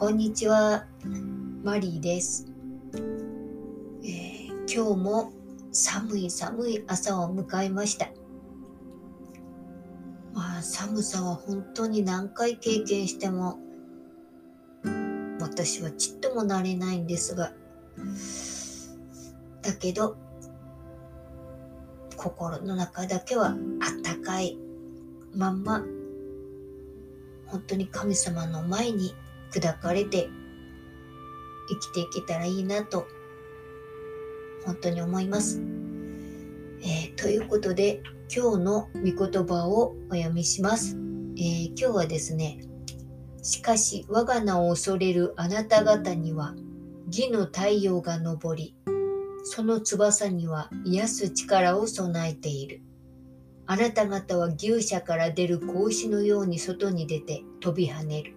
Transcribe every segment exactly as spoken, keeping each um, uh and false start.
こんにちは、マリーです、えー、今日も寒い寒い朝を迎えました。まあ、寒さは本当に何回経験しても私はちっとも慣れないんですが、だけど心の中だけはあったかいまんま、本当に神様の前に砕かれて生きていけたらいいなと本当に思います、えー、ということで今日の御言葉をお読みします、えー、今日はですね、しかし我が名を恐れるあなた方には義の太陽が昇り、その翼には癒す力を備えている。あなた方は牛舎から出る子牛のように外に出て飛び跳ねる。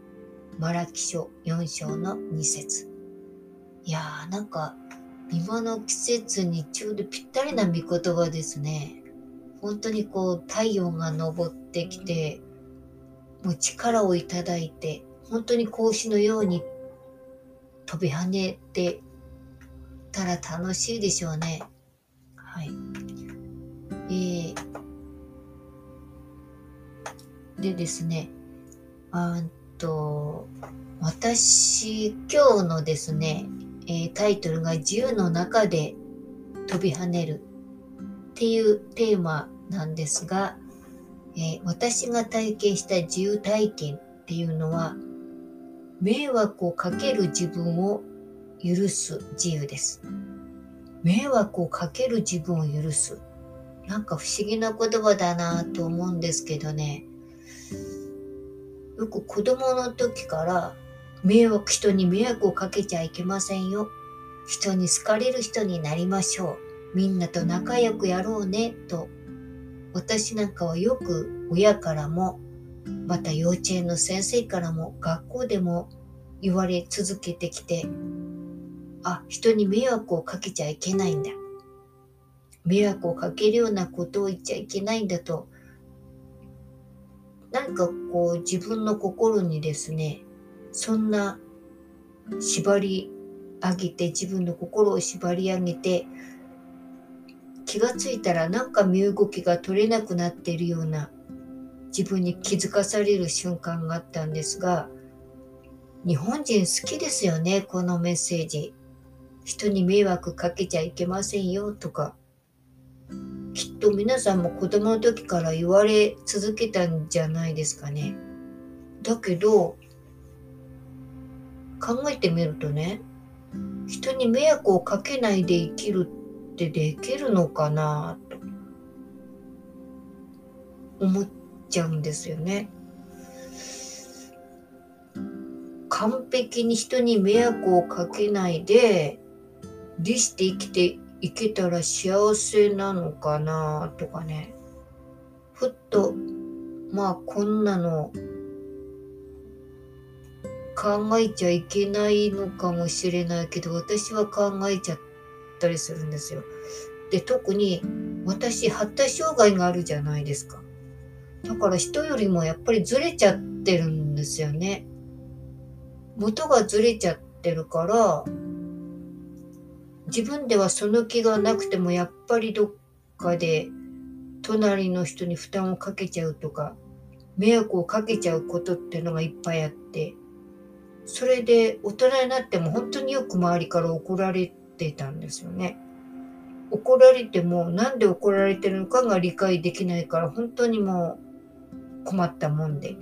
マラキ書よん章のに節。いやー、なんか今の季節にちょうどぴったりな御言葉ですね。本当にこう太陽が昇ってきて、もう力をいただいて、本当に子牛のように飛び跳ねてたら楽しいでしょうね。はい。えー、でですね、あーと私今日のですね、えー、タイトルが自由の中で飛び跳ねるっていうテーマなんですが、えー、私が体験した自由体験っていうのは、迷惑をかける自分を許す自由です。迷惑をかける自分を許す、なんか不思議な言葉だなと思うんですけどね、よく子供の時から迷惑、人に迷惑をかけちゃいけませんよ、人に好かれる人になりましょう、みんなと仲良くやろうねと、私なんかはよく親からも、また幼稚園の先生からも、学校でも言われ続けてきて、あ、人に迷惑をかけちゃいけないんだ、迷惑をかけるようなことを言っちゃいけないんだと、なんかこう自分の心にですね、そんな縛り上げて、自分の心を縛り上げて、気がついたらなんか身動きが取れなくなっているような自分に気づかされる瞬間があったんですが、日本人好きですよね、このメッセージ。人に迷惑かけちゃいけませんよとか。きっと皆さんも子供の時から言われ続けたんじゃないですかね。だけど考えてみるとね、人に迷惑をかけないで生きるってできるのかなと思っちゃうんですよね。完璧に人に迷惑をかけないで律して生きていけたら幸せなのかなとかね、ふっとまあこんなの考えちゃいけないのかもしれないけど、私は考えちゃったりするんですよ。で、特に私発達障害があるじゃないですか。だから人よりもやっぱりずれちゃってるんですよね。元がずれちゃってるから、自分ではその気がなくてもやっぱりどっかで隣の人に負担をかけちゃうとか、迷惑をかけちゃうことっていうのがいっぱいあって、それで大人になっても本当によく周りから怒られてたんですよね。怒られてもなんで怒られてるのかが理解できないから、本当にもう困ったもんで。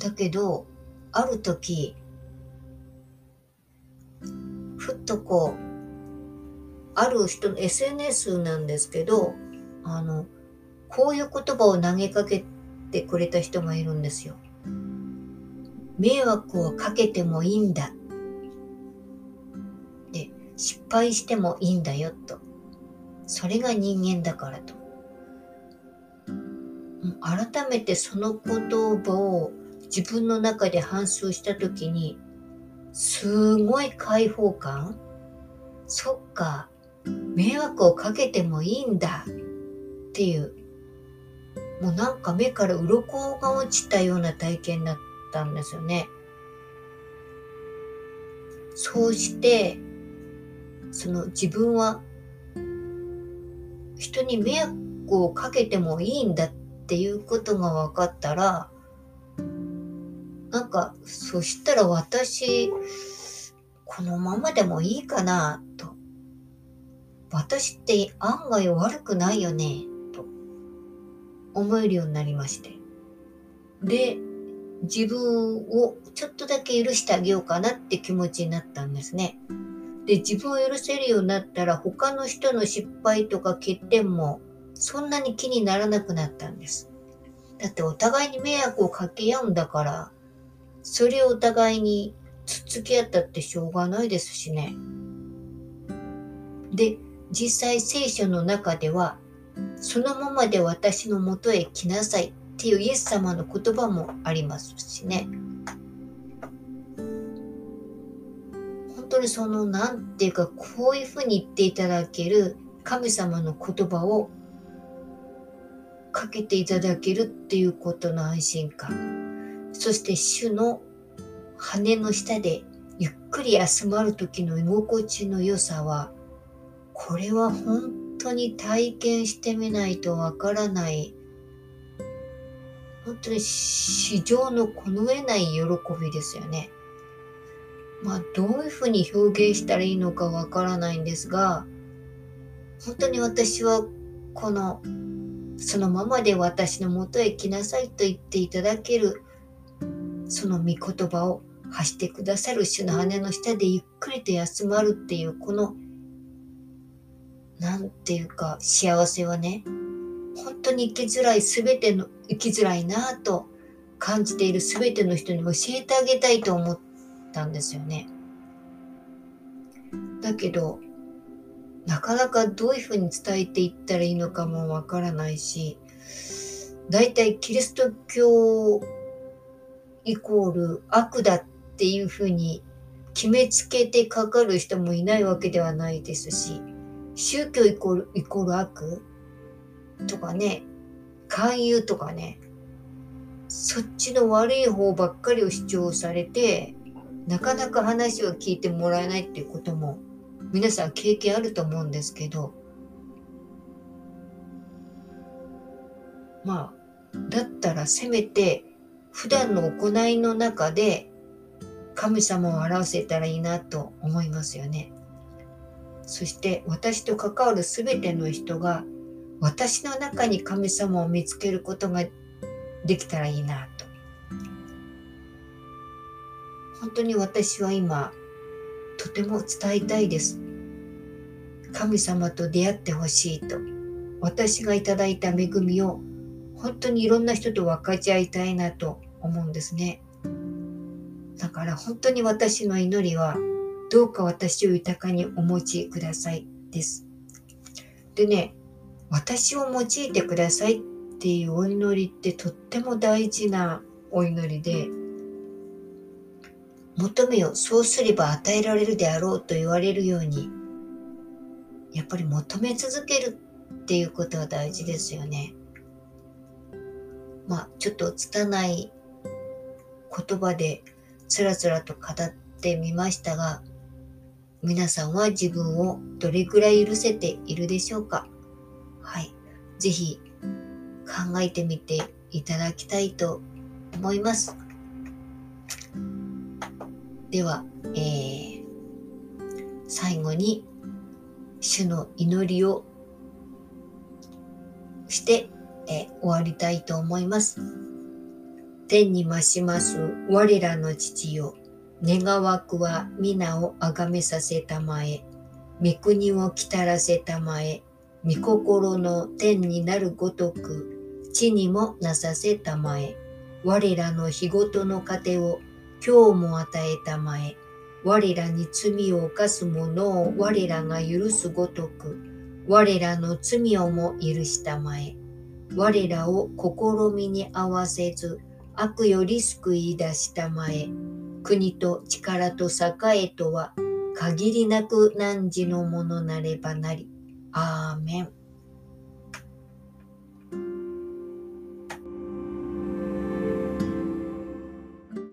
だけどある時ふっとこうある人の エスエヌエス なんですけど、あのこういう言葉を投げかけてくれた人がいるんですよ。迷惑をかけてもいいんだ、で失敗してもいいんだよと、それが人間だからと。改めてその言葉を自分の中で反芻したときに、すごい解放感。そっか、迷惑をかけてもいいんだっていう、もうなんか目から鱗が落ちたような体験だったんですよね。そうしてその自分は人に迷惑をかけてもいいんだっていうことが分かったら、なんかそしたら私このままでもいいかなと、私って案外悪くないよねと思えるようになりまして、で自分をちょっとだけ許してあげようかなって気持ちになったんですね。で自分を許せるようになったら他の人の失敗とか欠点もそんなに気にならなくなったんです。だってお互いに迷惑をかけ合うんだから、それをお互いにつつき合ったってしょうがないですしね。で実際聖書の中ではそのままで私のもとへ来なさいっていうイエス様の言葉もありますしね。本当にそのなんていうか、こういうふうに言っていただける神様の言葉をかけていただけるっていうことの安心感、そして主の羽の下でゆっくり休まる時の居心地の良さは、これは本当に体験してみないとわからない、本当に史上のこの上ない喜びですよね。まあどういうふうに表現したらいいのかわからないんですが、本当に私はこのそのままで私のもとへ来なさいと言っていただけるその御言葉を発してくださる主の羽の下でゆっくりと休まるっていうこのなんていうか幸せはね、本当に生きづらいすべての生きづらいなぁと感じているすべての人に教えてあげたいと思ったんですよね。だけどなかなかどういうふうに伝えていったらいいのかもわからないし、だいたいキリスト教イコール悪だっていうふうに決めつけてかかる人もいないわけではないですし、宗教イコールイコール悪とかね、勧誘とかね、そっちの悪い方ばっかりを主張されて、なかなか話を聞いてもらえないっていうことも皆さん経験あると思うんですけど、まあだったらせめて普段の行いの中で神様を表せたらいいなと思いますよね。そして私と関わるすべての人が私の中に神様を見つけることができたらいいなと。本当に私は今とても伝えたいです。神様と出会ってほしいと、私がいただいた恵みを本当にいろんな人と分かち合いたいなと思うんですね。だから本当に私の祈りは、どうか私を豊かにお持ちくださいです。でね、私を用いてくださいっていうお祈りってとっても大事なお祈りで、求めよ、そうすれば与えられるであろうと言われるように、やっぱり求め続けるっていうことは大事ですよね。まあちょっと拙い言葉でつらつらと語ってみましたが、皆さんは自分をどれくらい許せているでしょうか。はい、ぜひ考えてみていただきたいと思います。では、えー、最後に主の祈りをして、えー、終わりたいと思います。天に増します我らの父よ、願わくは皆をあがめさせたまえ、御国をきたらせたまえ、御心の天になるごとく地にもなさせたまえ、我らの日ごとの糧を今日も与えたまえ、我らに罪を犯す者を我らが許すごとく、我らの罪をも許したまえ、我らを試みに合わせず、悪より救い出したまえ、国と力と栄えとは限りなく汝のものなればなり。アーメン。